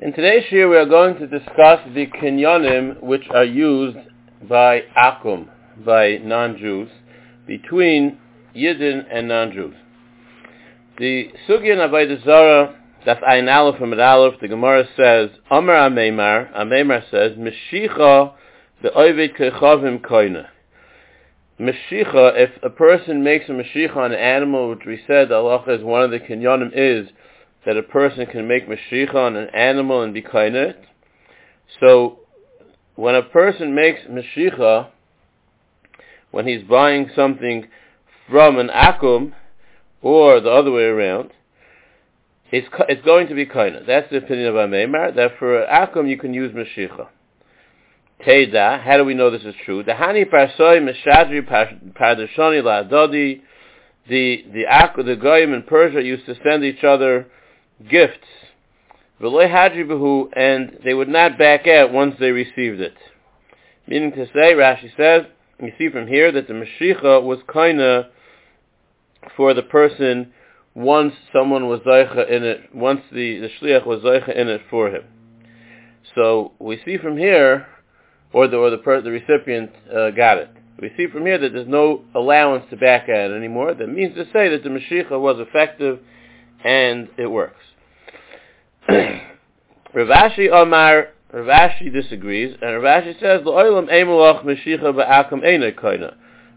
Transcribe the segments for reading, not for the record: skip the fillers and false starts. In today's year, we are going to discuss the kinyanim which are used by Akum, by non-Jews, between Yidin and non-Jews. The Sugya and Avodah Zarah, that's Ayin Aleph and Mid Aleph, the Gemara says, Amr Amemar says, Meshichah be'oved kechavim kainet. Meshichah, if a person makes a Meshichah on an animal, which we said, Allah is one of the kinyanim is, that a person can make Meshichah on an animal and be kainet. So, when a person makes Meshichah, when he's buying something from an Akum, or the other way around, it's going to be kainet. That's the opinion of Amemar, that for Akum you can use Meshichah. Teda, how do we know this is true? The Hani Parsoi Meshadri Pardashoni La'adodi, the Goyim in Persia used to send each other gifts, and they would not back out once they received it. Meaning to say, Rashi says, you see from here that the Meshichah was kainah for the person once someone was zaycha in it, once the shliach was zaycha in it for him. So we see from here, or the recipient got it. We see from here that there's no allowance to back out anymore. That means to say that the Meshichah was effective and it works. Ravashi disagrees, and Ravashi says, L'oilam e'melach Meshichah ba'akum e'ne kaina.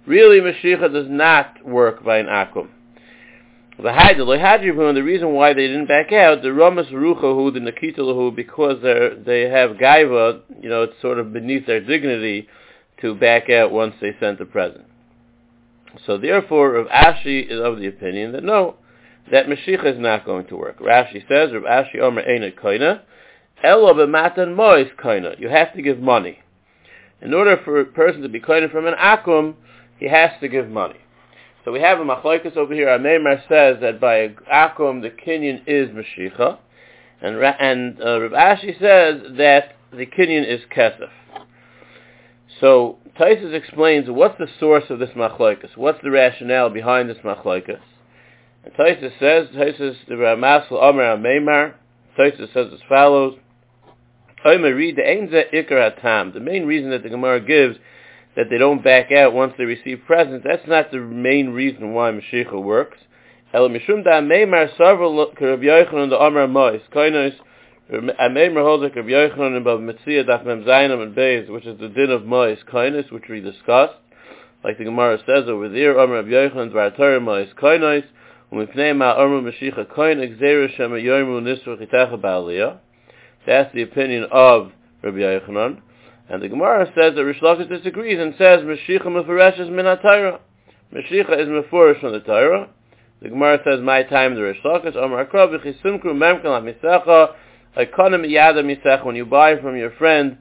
Really, Meshichah does not work by an Akum. The reason why they didn't back out, the Ramas Ruchahu, the Nakitalahu, because they have Gaiva, it's sort of beneath their dignity to back out once they sent the present. So therefore, Rav Ashi is of the opinion that no, that Meshichah is not going to work. Rashi says, Rav Ashi Omer Eina Kaina, Elo b'matan mois Kaina, you have to give money. In order for a person to be Kaina from an Akum, he has to give money. So we have a Machleikas over here. Amemar says that by Akum, the Kinyan is Meshichah. And Rav Ashi says that the Kinyan is Kesef. So Taisa explains, what's the source of this Machleikas? What's the rationale behind this Machleikas? And Taisa says, the Ramasl Amr Amemar, Taisa says as follows, the main reason that the Gemara gives that they don't back out once they receive presents, that's not the main reason why Meshichah works. El Mishum da Amemar Savra Rabbi Yochanan da Amar Mois, Kainos, Amemar Hozik Rabbi Yochanan above Mitzia Daf Mem Zainam and Beis, which is the din of Mois, Kainos, which we discussed. Like the Gemara says over there, Amar Rabbi Yochanan Zvaratari Mois, Kainos, Umifnei Ma'amru Meshichah Kain, Exeira Shem Yoimu Nisra Chitacha Ba'aliyah. That's the opinion of Rabbi Yochanan. And the Gemara says that Reish Lakish disagrees and says Meshichah Meforesh is min ha-Torah. Meshichah is Meforesh from the Torah. The Gemara says, my time the Reish Lakish, Amar Akrav, V'chisimkru memkel ha-misecha, Akonim miyad ha-misecha. When you buy from your friend,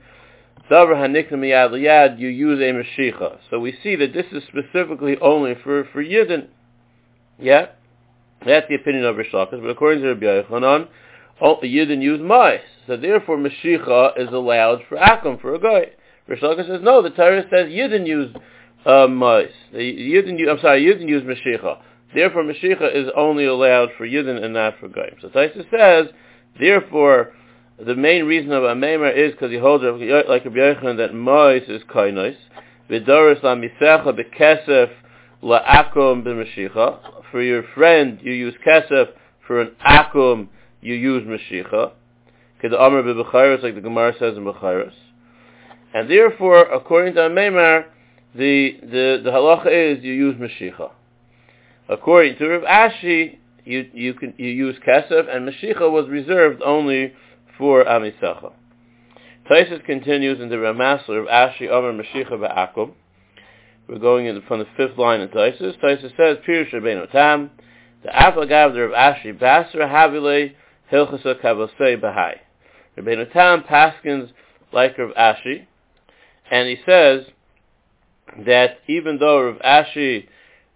Zavr ha-nikna miyad liyad, you use a Meshichah. So we see that this is specifically only for Yidin. Yeah? That's the opinion of Reish Lakish. But according to Rabbi Yochanan, Yidin use mice, so therefore Meshichah is allowed for Akum, for a guy. Reish Lakish says no. The Torah says Yidin use mice. Yidin use Meshichah. Therefore Meshichah is only allowed for Yidin and not for guy. So Taisa says therefore the main reason of Amemar is because he holds like Rabbi Yochanan that mice is kainos. V'doros la misecha b'kesef la Akum b'Meshichah. For your friend you use kesef, for an Akum you use Meshichah. The amr b'b'chayros, like the Gemara says in b'chayros. And therefore, according to Amemar, the halacha is you use Meshichah. According to Rav Ashi, you use kesef, and Meshichah was reserved only for amisecha. Taisa continues in the Ramasl of Ashi amr Meshichah ba'akum. We're going from the fifth line in Taisa. Taisa says, Pirush Rebbeinu Tam, the Agav of Ashi Basra Havile Hilchasuk Kavoshei B'hai. Rebbeinu Tam paskins like Rav Ashi, and he says that even though Rav Ashi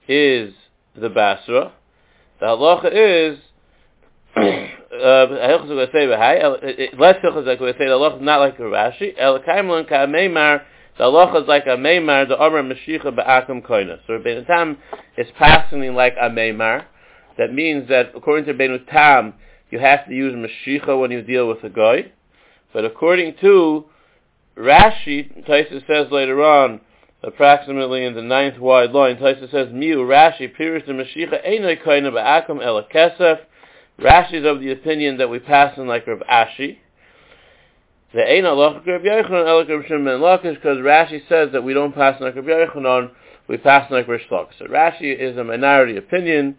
is the Basra, the halacha is Hilchasuk Kavoshei B'hai. Less Hilchasuk Kavoshei, the halacha is not like Rav Ashi. El Kaimlan Ka Amemar, the halacha is like Amemar, the Amr Meshichah Ba'akum Koina. So Rebbeinu Tam is paskining like Amemar. That means that according to Rebbeinu Tam, you have to use Meshichah when you deal with a guy. But according to Rashi, Taisa says later on, approximately in the ninth wide line, Taisa says, Miu Rashi, Pirush de Meshichah, Einai Kaina Ba'akum Ela Kesef. Rashi is of the opinion that we pass in like Rav Ashi. The Ein Alach Rabbi Yochanan Ela Rabbi Shimon Ben Lakish, because Rashi says that we don't pass in like Rabbi Yochanan, we pass in like Reish Lakish. So Rashi is a minority opinion,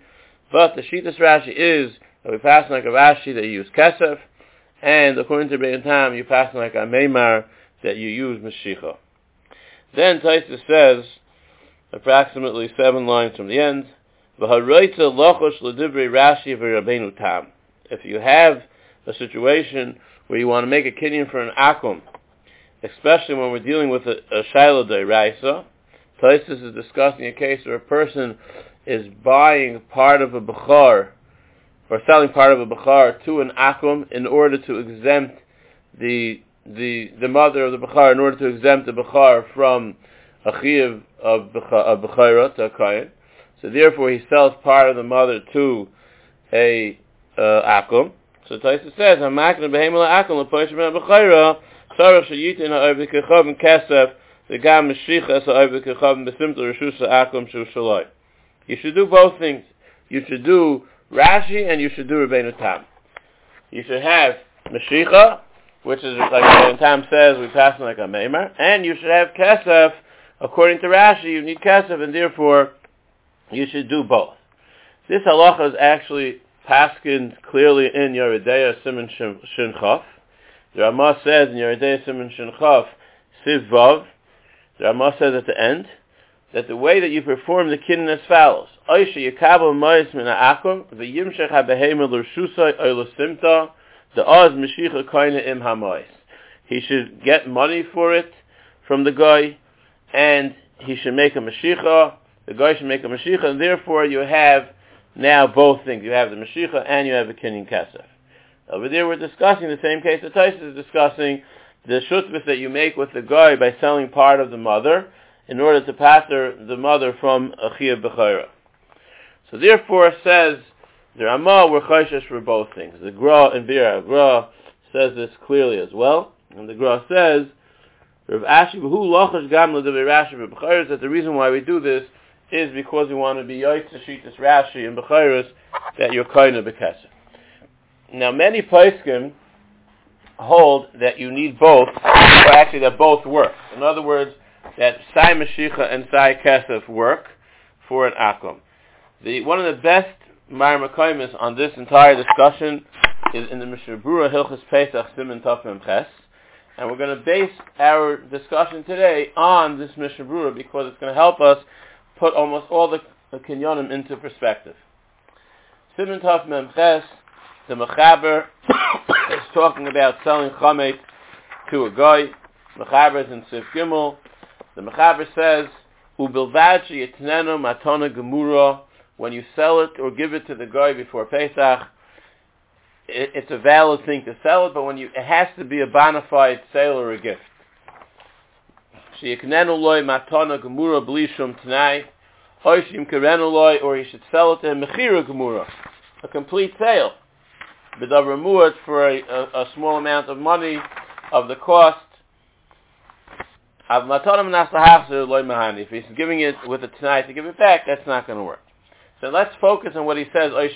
but the Shittas Rashi is that we pass in like Rav Ashi that you use Kesef, and according to Rebbeinu Tam, you pass in like Amemar that you use Meshichah. Then Taisa says, approximately 7 lines from the end, if you have a situation where you want to make a kinyan for an akum, especially when we're dealing with a shaila d'oraisa, Taisa is discussing a case where a person is buying part of a bechor, or selling part of a bechor to an akum in order to exempt the mother of the bechor, in order to exempt the bechor from a chiyuv of bechorah to a kayin. So therefore he sells part of the mother to a akum. So Taisa says, "Hamakna behemela akum lepoishim ben bechorah tzarach sheyitin ha'over kechavim kesef v'gam meshichas ha'over kechavim b'simta reshusa akum shushaloi." You should do both things. You should do Rashi and you should do Rebbeinu Tam. You should have Meshichah, which is like Rebbeinu Tam says, we pass him like a Meimar, and you should have Kesef. According to Rashi, you need Kesef, and therefore, you should do both. This halacha is actually paskined clearly in Yeridea Siman Shin Chaf. The Rambam says in Yeridea Siman Shin Chaf, Siv Vav, the Rambam says at the end, that the way that you perform the kinyan as follows: he should get money for it from the guy, and he should make a Meshichah. The guy should make a Meshichah, and therefore you have now both things. You have the Meshichah and you have a kinyan kesef. Over there we're discussing the same case that Taisa is discussing, the shutbis that you make with the guy by selling part of the mother, in order to pater the mother from a chiyuv b'chorah. So therefore says the Rama, we're chayshesh for both things. The Gra and Bira Gra says this clearly as well, and the Gra says Rav Ashi b'hu lachash gam l'davei Rashi b'b'chorah, that the reason why we do this is because we want to be yoytzah shittas Rashi and b'chorah that you're kainah b'kesef. Now many poskim hold that you need both, or actually that both work. In other words, that Sai Meshichah and Sai Kesef work for an Akum. One of the best Marmakaimis on this entire discussion is in the Mishnah Berurah Hilchas Pesach Siman Taf Mem Ches. And we're going to base our discussion today on this Mishnah Berurah because it's going to help us put almost all the kinyanim into perspective. Siman Taf Mem Ches, the Mechaber is talking about selling Chametz to a guy. Mechaber is in Sif Gimel. The Mechaber says, "Ubilvachi etnenu matana gemura." When you sell it or give it to the guy before Pesach, it's a valid thing to sell it, but it has to be a bona fide sale or a gift. Sheiknenu loy matana gemura blishum tnai, oishim kerenu loy, or you should sell it to him mechira gemura, a complete sale, b'davramuot for a small amount of money of the cost. If he's giving it with a tonight to give it back, that's not going to work. So let's focus on what he says. The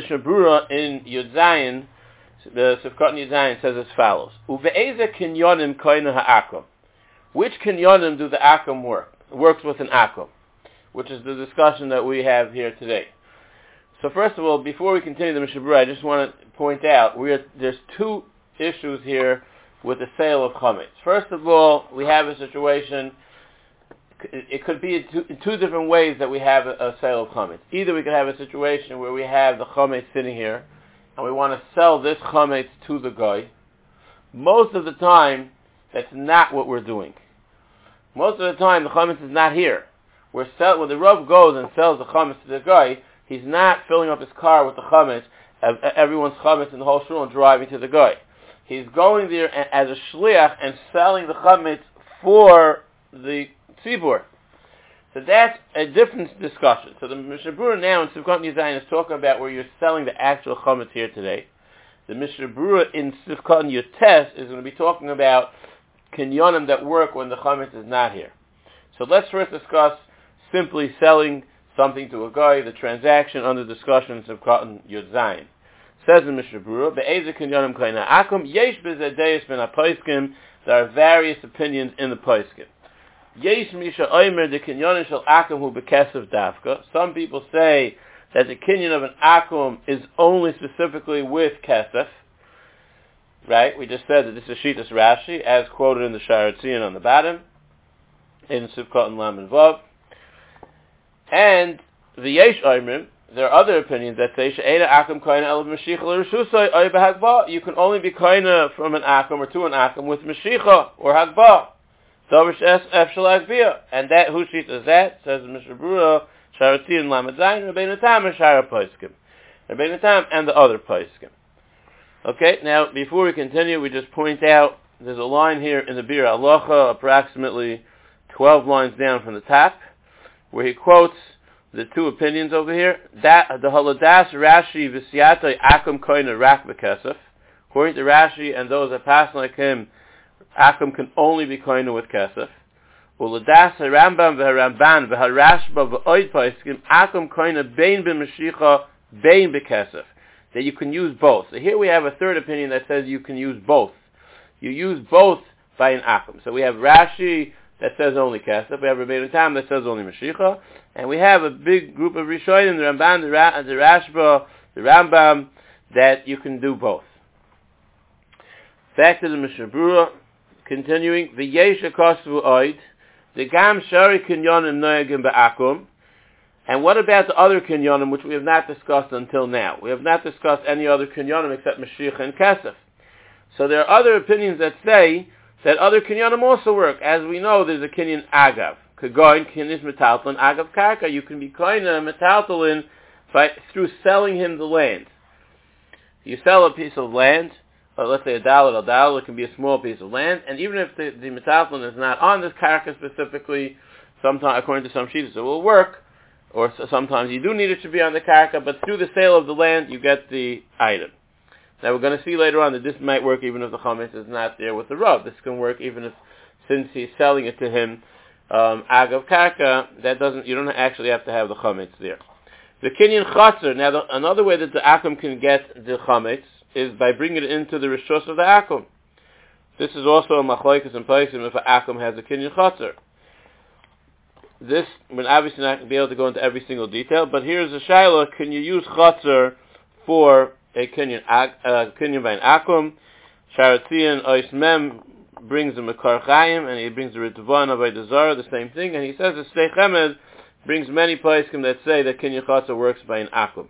Mishnah Berurah in Yud Zayin, the Sifkat Yud Zayin, says as follows: which kinyanim do the akum works with an akum, which is the discussion that we have here today. So first of all, before we continue the Mishnah Berurah, I just want to point out there's two issues here with the sale of chametz. First of all, we have a situation, it could be in two different ways that we have a sale of chametz. Either we could have a situation where we have the chametz sitting here, and we want to sell this chametz to the guy. Most of the time, that's not what we're doing. Most of the time, the chametz is not here. When the Rav goes and sells the chametz to the guy, he's not filling up his car with the chametz, everyone's chametz in the whole shul, and driving to the guy. He's going there as a shliach and selling the chametz for the tzibur. So that's a different discussion. So the Mishnah Berurah now in Sivkot Yazayin is talking about where you're selling the actual chametz here today. The Mishnah Berurah in Sivkot Yotes is going to be talking about kinyanim that work when the chametz is not here. So let's first discuss simply selling something to a guy, the transaction under discussion in Sivkot Yazayin. Says the Mishnah Berurah, Be'ezeh kinyanim kleina akum, yesh bezeh deis ben ha-paiskim. There are various opinions in the paiskim. Yesh misha oimer de kinyanim shel akum hu bekesef davka. Some people say that the kinyan of an akum is only specifically with kesef. Right? We just said that this is Shitas Rashi, as quoted in the Sha'ar HaTziyun on the bottom, in Sivkot and Lam and Vav. And the yesh oimer, there are other opinions that say she'eina akum koina el Meshichah l'reshusay oy b'hagba. You can only be koina from an akum or to an akum with Meshichah or hagba. And that, who she says that, says Mr. Berurah, Sha'ar HaTziyun Lamed Zayin, Rebbeinu Tam and Sha'ar HaPaiskim. Rebbeinu Tam and the other Paiskim. Okay, now before we continue, we just point out there's a line here in the Bir Halacha, approximately 12 lines down from the top, where he quotes the two opinions over here. That the Haladas Rashi V'siyatay Akum Koina Rak B'Kesef. According to Rashi and those that pass like him, Akum can only be koina with kesef. Uladas Rambam v'Haramban v'Harashba v'Oid Paiskim Akum koina bein b'Meshichah bein b'Kesef. That you can use both. So here we have a third opinion that says you can use both. You use both by an Akum. So we have Rashi that says only kesef. We have Rebbeinu Tam that says only Meshichah. And we have a big group of Rishonim, the Ramban, the Rashba, the Rambam, that you can do both. Back to the Mishnah Berurah. Continuing, the Yesha Kosvu Oid, the Gam Shari Kinyonim Noyagim Ba'akum, and what about the other Kinyonim which we have not discussed until now? We have not discussed any other Kinyonim except Meshichah and Kesef. So there are other opinions that say that other Kinyonim also work. As we know, there's a Kinyan Agav. Kagoin Kinyan Metaltalin Agav Karaka. You can be Koina Metaltalin through selling him the land. You sell a piece of land, but let's say a dollar, it can be a small piece of land, and even if the metallic is not on this karaka specifically, sometimes, according to some sheets, it will work, or so sometimes you do need it to be on the karaka, but through the sale of the land, you get the item. Now we're going to see later on that this might work even if the chametz is not there with the rub. This can work even if, since he's selling it to him, agav karaka, you don't actually have to have the chametz there. The kinyan chatzer, now another way that the akum can get the chametz, is by bringing it into the rishus of the akum. This is also a machleikas and paisim if an akum has a kinyan chatzer. This, we're obviously not going to be able to go into every single detail, but here's a shaila, can you use chatzer for a kinyan by an akum? Sha'ar HaTziyun Ois Mem brings the Makar Chaim, and he brings the Ritvan of Aydazara, the same thing, and he says that Shtei Chemed brings many paiskim that say that kinyan chatzer works by an akum.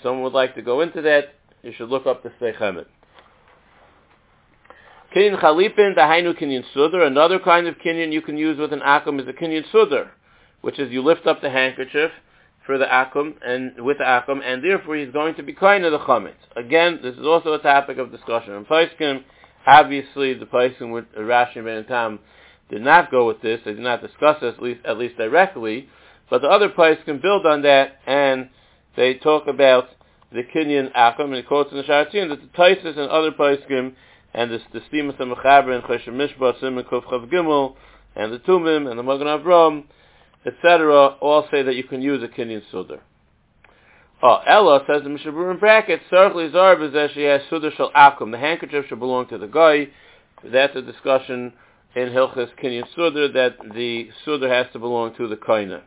Someone would like to go into that, you should look up the Shtei Chemed. Kinyan Chalipin, Dahainu Kinyan Sudar. Another kind of kinyan you can use with an akum is a Kinyan Sudar, which is you lift up the handkerchief for the akum, and with the akum, and therefore he's going to be kind of the chametz. Again, this is also a topic of discussion. In Paiskim, obviously the Paiskim with Rashi and Ben Tam did not go with this. They did not discuss this, at least directly. But the other Paiskim build on that, and they talk about the Kinyan Akum, and it quotes in the Sha'ar HaTziyun that the Taisa and other Paiskim, and the Stimas and Mechaber, and Cheshem Mishpat, Sim and Kuf Chav Gimel, and the Tumim, and the Magen Avram, etc., all say that you can use a Kinyan Sudar. Ella says the Mishnah Berurah in brackets, Sarach Lizar B'zeh Sheyesh Sudar Shel Akum, the handkerchief should belong to the guy. That's a discussion in Hilchas Kinyan Sudar, that the Sudar has to belong to the Koina.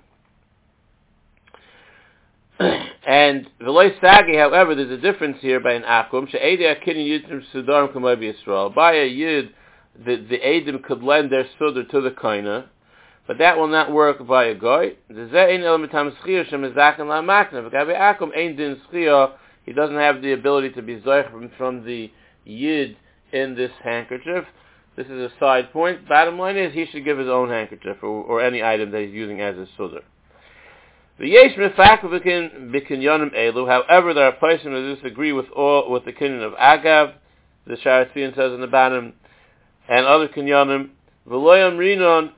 And v'loy sagi, however, there's a difference here by an akum. She'edei akinyan yidim sudarim k'may b'Yisrael. By a yid, the edim could lend their sudar to the koina, but that will not work by a goy. The zein elamitam schiyah shemizaken la'makna. V'gabe akum ein din schiyah. He doesn't have the ability to be zaycha from the yid in this handkerchief. This is a side point. Bottom line is he should give his own handkerchief or any item that he's using as his sudar. However, there are places that disagree with the kinyan of Agav, the Sha'ar HaTziyun says on the bottom, and other kinyanim, These kinyanim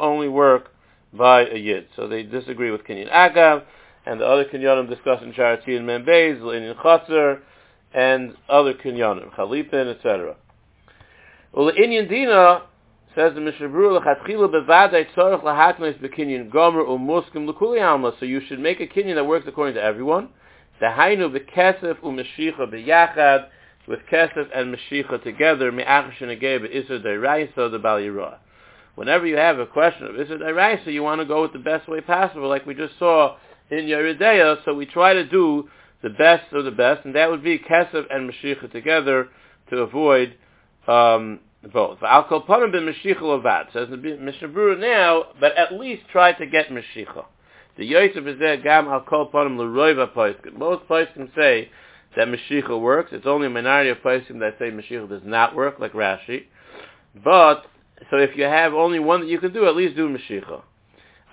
only work by a yid, so they disagree with Kinyan Agav and the other kinyanim discussed in Sha'ar HaTziyun and Membeis, in Chatzer and other kinyanim, Chalipin, etc. Well, the Inyan Dina says the Mishnah Berurah l'chatchila bevadai tzorich lahatmeis b'kinyan gomer u'muskim l'kuli alma. So you should make a kinyan that works according to everyone. Dehainu b'kesef u'meshichah b'yachad, with kesef and meshichah together. Me'ach shenegei b'isur d'oraisa the bal yirah. Whenever you have a question of isur d'oraisa, you want to go with the best way possible, like we just saw in Yeridea. So we try to do the best of the best, and that would be kesef and meshichah together to avoid both. Al kol panim ben meshichah levad, says the Mishnah Berurah now, but at least try to get meshichah. The yosef is there gam al kol panim l'roiv ha-paiskim. Most paiskim say that meshichah works. It's only a minority of paiskim that say meshichah does not work, like Rashi. But so if you have only one that you can do, at least do meshichah.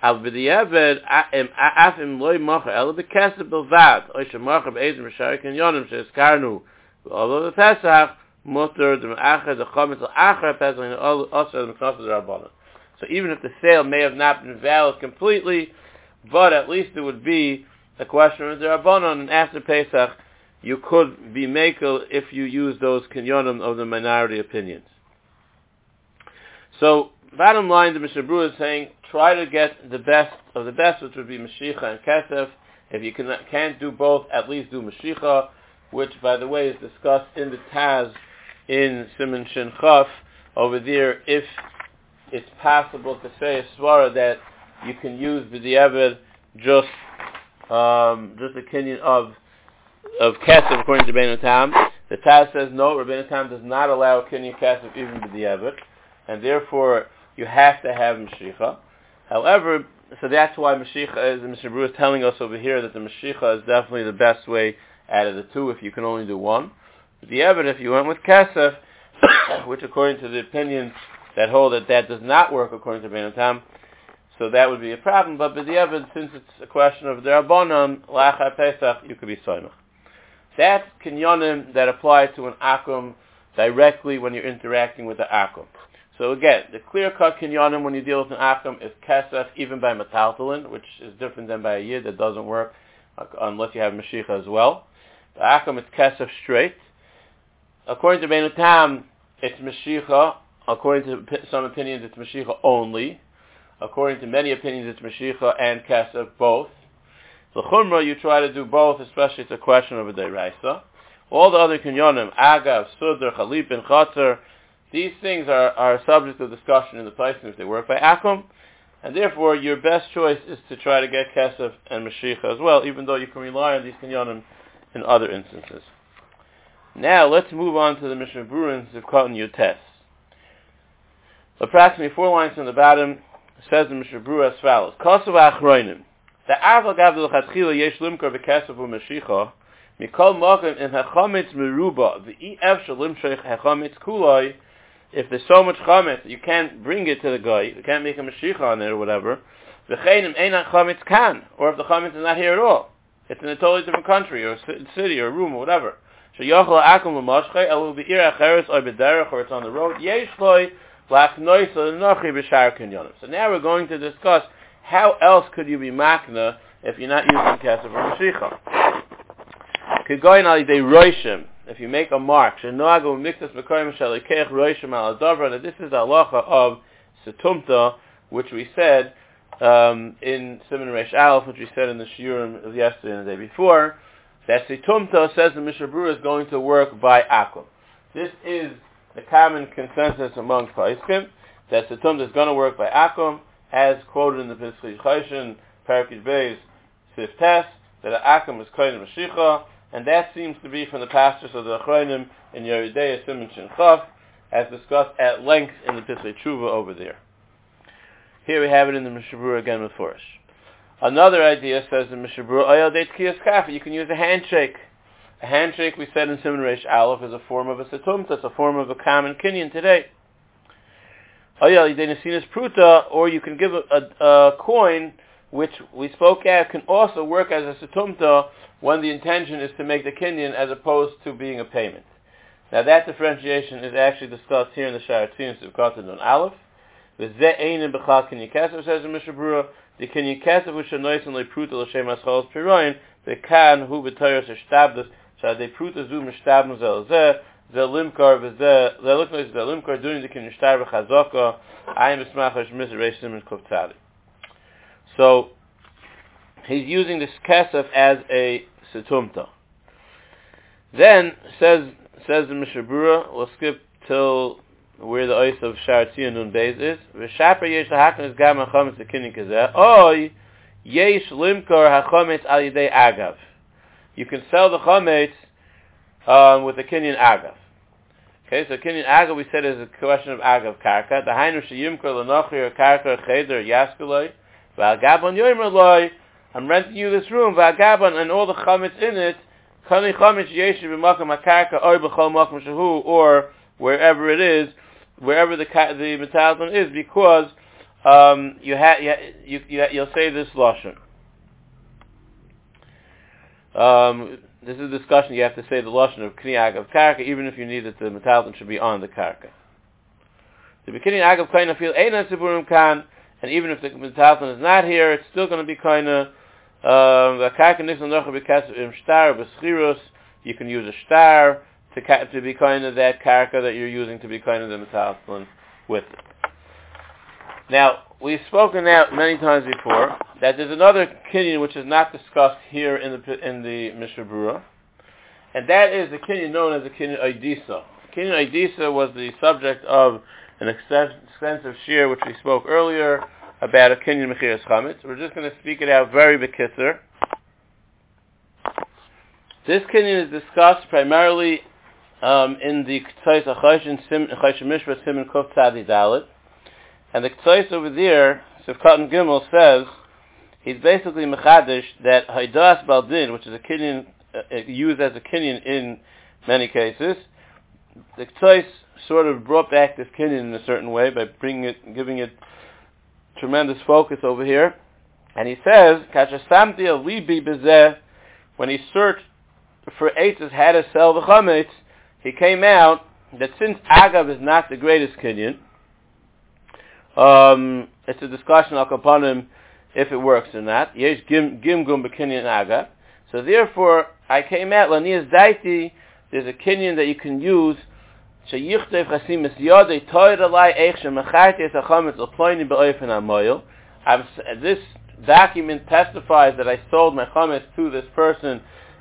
Al b'diavad af im loy macha ela b'kesef b'levad oisha macha b'ezim b'shari kinyanim she'izkarnu b'olah b'pesach. So even if the sale may have not been valid completely, but at least it would be a question of the Rabbanon, and after Pesach you could be makel if you use those kinyonim of the minority opinions. So bottom line, the Mishnah Berurah is saying try to get the best of the best, which would be Meshichah and Kesef. If you can't do both, at least do Meshichah, which by the way is discussed in the Taz in Siman Shin Chaf. Over there, if it's possible to say a svara that you can use b'diavad just the kinyan of kesef according to Rebbeinu Tam, the Taz says no, Rebbeinu Tam does not allow kinyan kesef even b'diavad, and therefore you have to have Meshichah. However, so that's why Meshichah is, Mr. Brewer is telling us over here that the Meshichah is definitely the best way out of the two, if you can only do one. The evidence, if you went with Kesef, which according to the opinions that hold that does not work according to Rebbeinu Tam, so that would be a problem. But the evidence, since it's a question of the Rabbanon, L'achar Pesach, you could be soimach. That's kinyonim that apply to an Akum directly when you're interacting with the Akum. So again, the clear-cut kinyonim when you deal with an Akum is Kesef, even by Metaltalin, which is different than by a Yid, that doesn't work unless you have Meshichah as well. The Akum, it's Kesef straight. According to Rebbeinu Tam, it's Meshichah. According to some opinions, it's Meshichah only. According to many opinions, it's Meshichah and Kesef both. So Chumrah, you try to do both, especially it's a question of a Deiraisa. All the other Kinyonim, Agav, Sudr, Chalip, and Chatzer, these things are subject of discussion in the Paisim if they work by Akum. And therefore, your best choice is to try to get Kesef and Meshichah as well, even though you can rely on these Kinyonim in other instances. Now let's move on to the Mishnah Berurah Sivkot Yutes. Approximately 4 lines from the bottom says the Mishnah Berurah as follows: Kosov Achroinim, the Av Agav L'Chatchila Yesh Limkor V'Kesef U'Meshichah Mikol Mokim In Hachometz Meruba V'Ev Shalim Sheich Hachometz Kuloi. If there's so much chometz you can't bring it to the guy, you can't make a Meshichah on it or whatever. V'Cheinim Ein Hachometz Kan, or if the chometz is not here at all. It's in a totally different country, or city, or room, or whatever. So yochel akum l'mashchei elu b'ir acheres or b'derech, or it's on the road. Yeshloi lachnoisa l'nochi b'shar kinyonim. So now we're going to discuss how else could you be makna if you're not using kesef or meshichah. K'goyin ali de roishim, if you make a mark, shenoagu miktas mekoyim shalikech roishim ala dovra. Now this is the halacha of setumta, which we said in Siman Reish Aleph, which we said in the shiurim of yesterday and the day before, that Situmta, says the Mishnah Berurah, is going to work by Akum. This is the common consensus among Paiskim, that Situmta is going to work by Akum, as quoted in the Pesach Chayshin, Parakid Beis, Sif Tes, that Akum is Koyin Meshichah, and that seems to be from the pastors of the Achronim in Yeridea Siman Shin Chaf, as discussed at length in the Pesach Tshuva over there. Here we have it in the Mishnah Berurah again with Forish. Another idea, says the Mishnah Berurah, you can use a handshake. A handshake, we said in Siman Reish Aleph, is a form of a setumta. It's a form of a common kinyan today. Or you can give a coin, which we spoke at, can also work as a setumta when the intention is to make the kinyan as opposed to being a payment. Now that differentiation is actually discussed here in the Sha'ar HaTziyun, Sivkatan on Aleph. V'zeh einen b'chal kinyan kesef, says the Mishnah Berurah, the kinyan kesef who shenois and leipruta l'shem aschalos piroyin, the kan hu b'toyos eshtabdus, shah de pruta zu mishtabnu zel zeh, zelimkar v'zeh, zeluknois zelimkar, during the kinyan shtar b'chazokah, ayim b'smachash miseresh simen kovtali. So, he's using this kesef as a setumta. Then, says the Mishnah Berurah, we'll skip till where the ice of Sha'ar HaTziyun Nun Beis is. V'shapar yesh ha'aknes gam ha'chometz ha'kinin kazeh. Oy, yesh limkor ha'chometz al yidei agav. You can sell the chometz with the kinyan agav. Okay, so kinyan agav we said is a question of agav karaka. The hainu sheyimkor l'nochri or karaka cheder yaskuloi. V'agabon yoymer loy. I'm renting you this room. V'agabon and all the chometz in it. Kani chometz yesh b'makam ha'karaka oy b'chol makam shehu, or wherever it is, wherever the metallic is, because you'll say this lashon. This is a discussion. You have to say the lashon of kinyan agav karaka, even if you need that the metallic should be on the karaka. The kinyan agav kaina feel einan siburim kan, and even if the metallic is not here, it's still going to be kaina. The karaka nisan nocha b'kasef im shtar b'schirus. You can use a shtar to be kind of that karaka that you're using to be kind of the metallic with it. Now, we've spoken out many times before that there's another kinyan which is not discussed here in the Mishnah Berurah, and that is the kinyan known as the kinyan Eidisa. Kinyan Eidisa was the subject of an extensive shir which we spoke earlier about a kinyan mechiras chametz. We're just going to speak it out very bekitzer. This kinyan is discussed primarily in the Taisa Chayshin Mishra Simen Kuf Tzadi Dalet, and the Taisa over there, Sivkatan Gimel, says he's basically mechadish that Haidas Baldin, which is a kinyan used as a kinyan in many cases, the Taisa sort of brought back this kinyan in a certain way by giving it tremendous focus over here, and he says Kachasamti Alibi Bezeh, when he searched for Eitzes how to sell the chametz, he came out that since agav is not the greatest kinyan, it's a discussion I'll come upon him if it works or not. Yesh gimgum b'kinyan agav. So therefore, I came out l'niyaz daiti. There's a kinyan that you can use. Sheyichtov chasim misyodei toyed alai eich shemacharti es hachametz l'ploini b'oifen amoyil. This document testifies that I sold my chametz to this person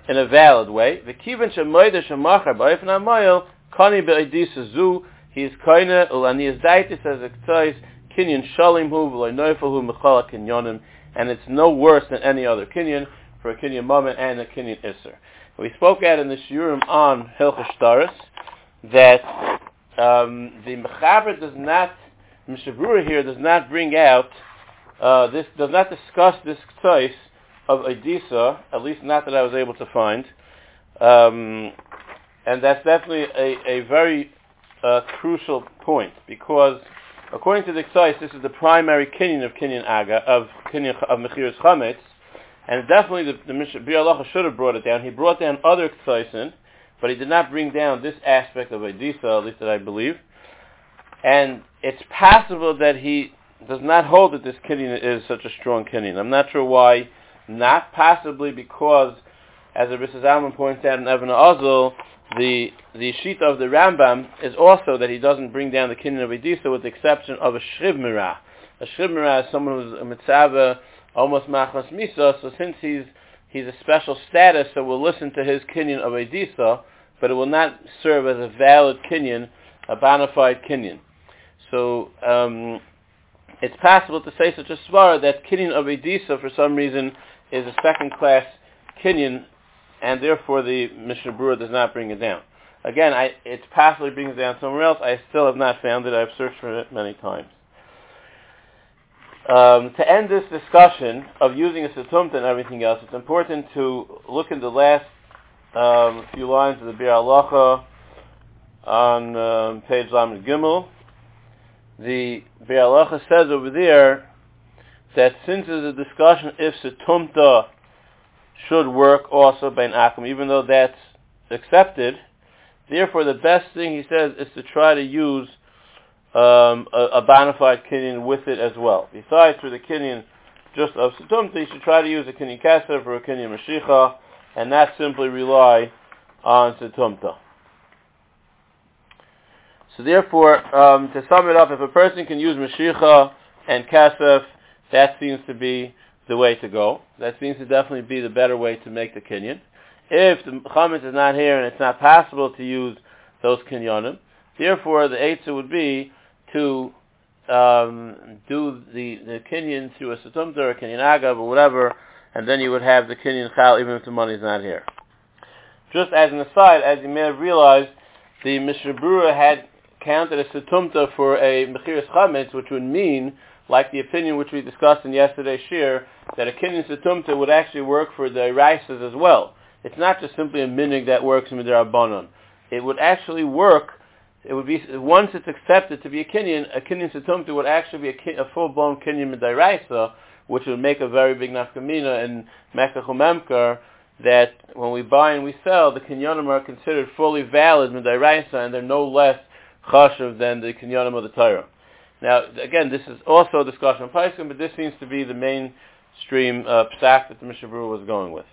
in a valid way. V'kiven shemoyda shemachar b'oifen amoyil kani b'eidisa zu. He is koine ulanias daitis as a ktois kinyan shalim hu v'loi noifel hu mechala kinyanim. And it's no worse than any other kinyan for a kinyan moment and a kinyan iser. We spoke out in the shiurim on Hilchas Shtaris that the mechaber does not, Mishnah Berurah here does not bring out this, does not discuss this ktois of Eidisa, at least not that I was able to find, and that's definitely a very crucial point, because according to the Ksais, this is the primary kinyan of kinyan aga of mechiras chametz, and definitely the Mishnah Berurah should have brought it down. He brought down other Ksaisin, but he did not bring down this aspect of Eidisa, at least that I believe, and it's possible that he does not hold that this kinyan is such a strong kinyan. I'm not sure why. Not possibly because, as Rabbi Zalman points out in Evan Azul, the sheet of the Rambam is also that he doesn't bring down the kinyan of Eidisa with the exception of a shriv mirah. A shriv mirah is someone who's a mitzvah, almost machmas misa, so since he's a special status, so we'll listen to his kinyan of Eidisa, but it will not serve as a valid kinyan, a bona fide kinyan. So, it's possible to say such a svara that kinyan of Eidisa for some reason is a second-class kinyan, and therefore the Mishnah Berurah does not bring it down. Again, it possibly brings it down somewhere else. I still have not found it. I've searched for it many times. To end this discussion of using a setumta and everything else, it's important to look in the last few lines of the Bir Halacha on page Lamed Gimel. The Bir Halacha says over there that since there's a discussion if setumta should work also by an Akum, even though that's accepted, Therefore, the best thing, he says, is to try to use a bona fide kinyan with it as well. Besides for the kinyan just of Sudumta, you should try to use a kinyan Kesef or a kinyan Meshichah, and not simply rely on Sudumta. So therefore, to sum it up, if a person can use Meshichah and Kesef, that seems to be the way to go. That seems to definitely be the better way to make the kinyan. If the chametz is not here and it's not possible to use those kinyanim, therefore the eitzah would be to do the kinyan through a setumta or a kinyan agav or whatever, and then you would have the kinyan chal even if the money's not here. Just as an aside, as you may have realized, the Mishnah Berurah had counted a setumta for a mechiras chametz, which would mean, like the opinion which we discussed in yesterday's shir, that a kinyan setumta would actually work for the raisas as well. It's not just simply a minig that works in midrabanan. It would actually work. It would be, once it's accepted to be a kinyan setumta would actually be a full-blown kinyan midiraisa, which would make a very big nafkamina in Mekach Umemkar, that when we buy and we sell, the kinyanim are considered fully valid midiraisa, and they're no less chashav than the kinyanim of the Torah. Now, again, this is also a discussion on Paisim, but this seems to be the mainstream psak that the Mishnah Berurah was going with.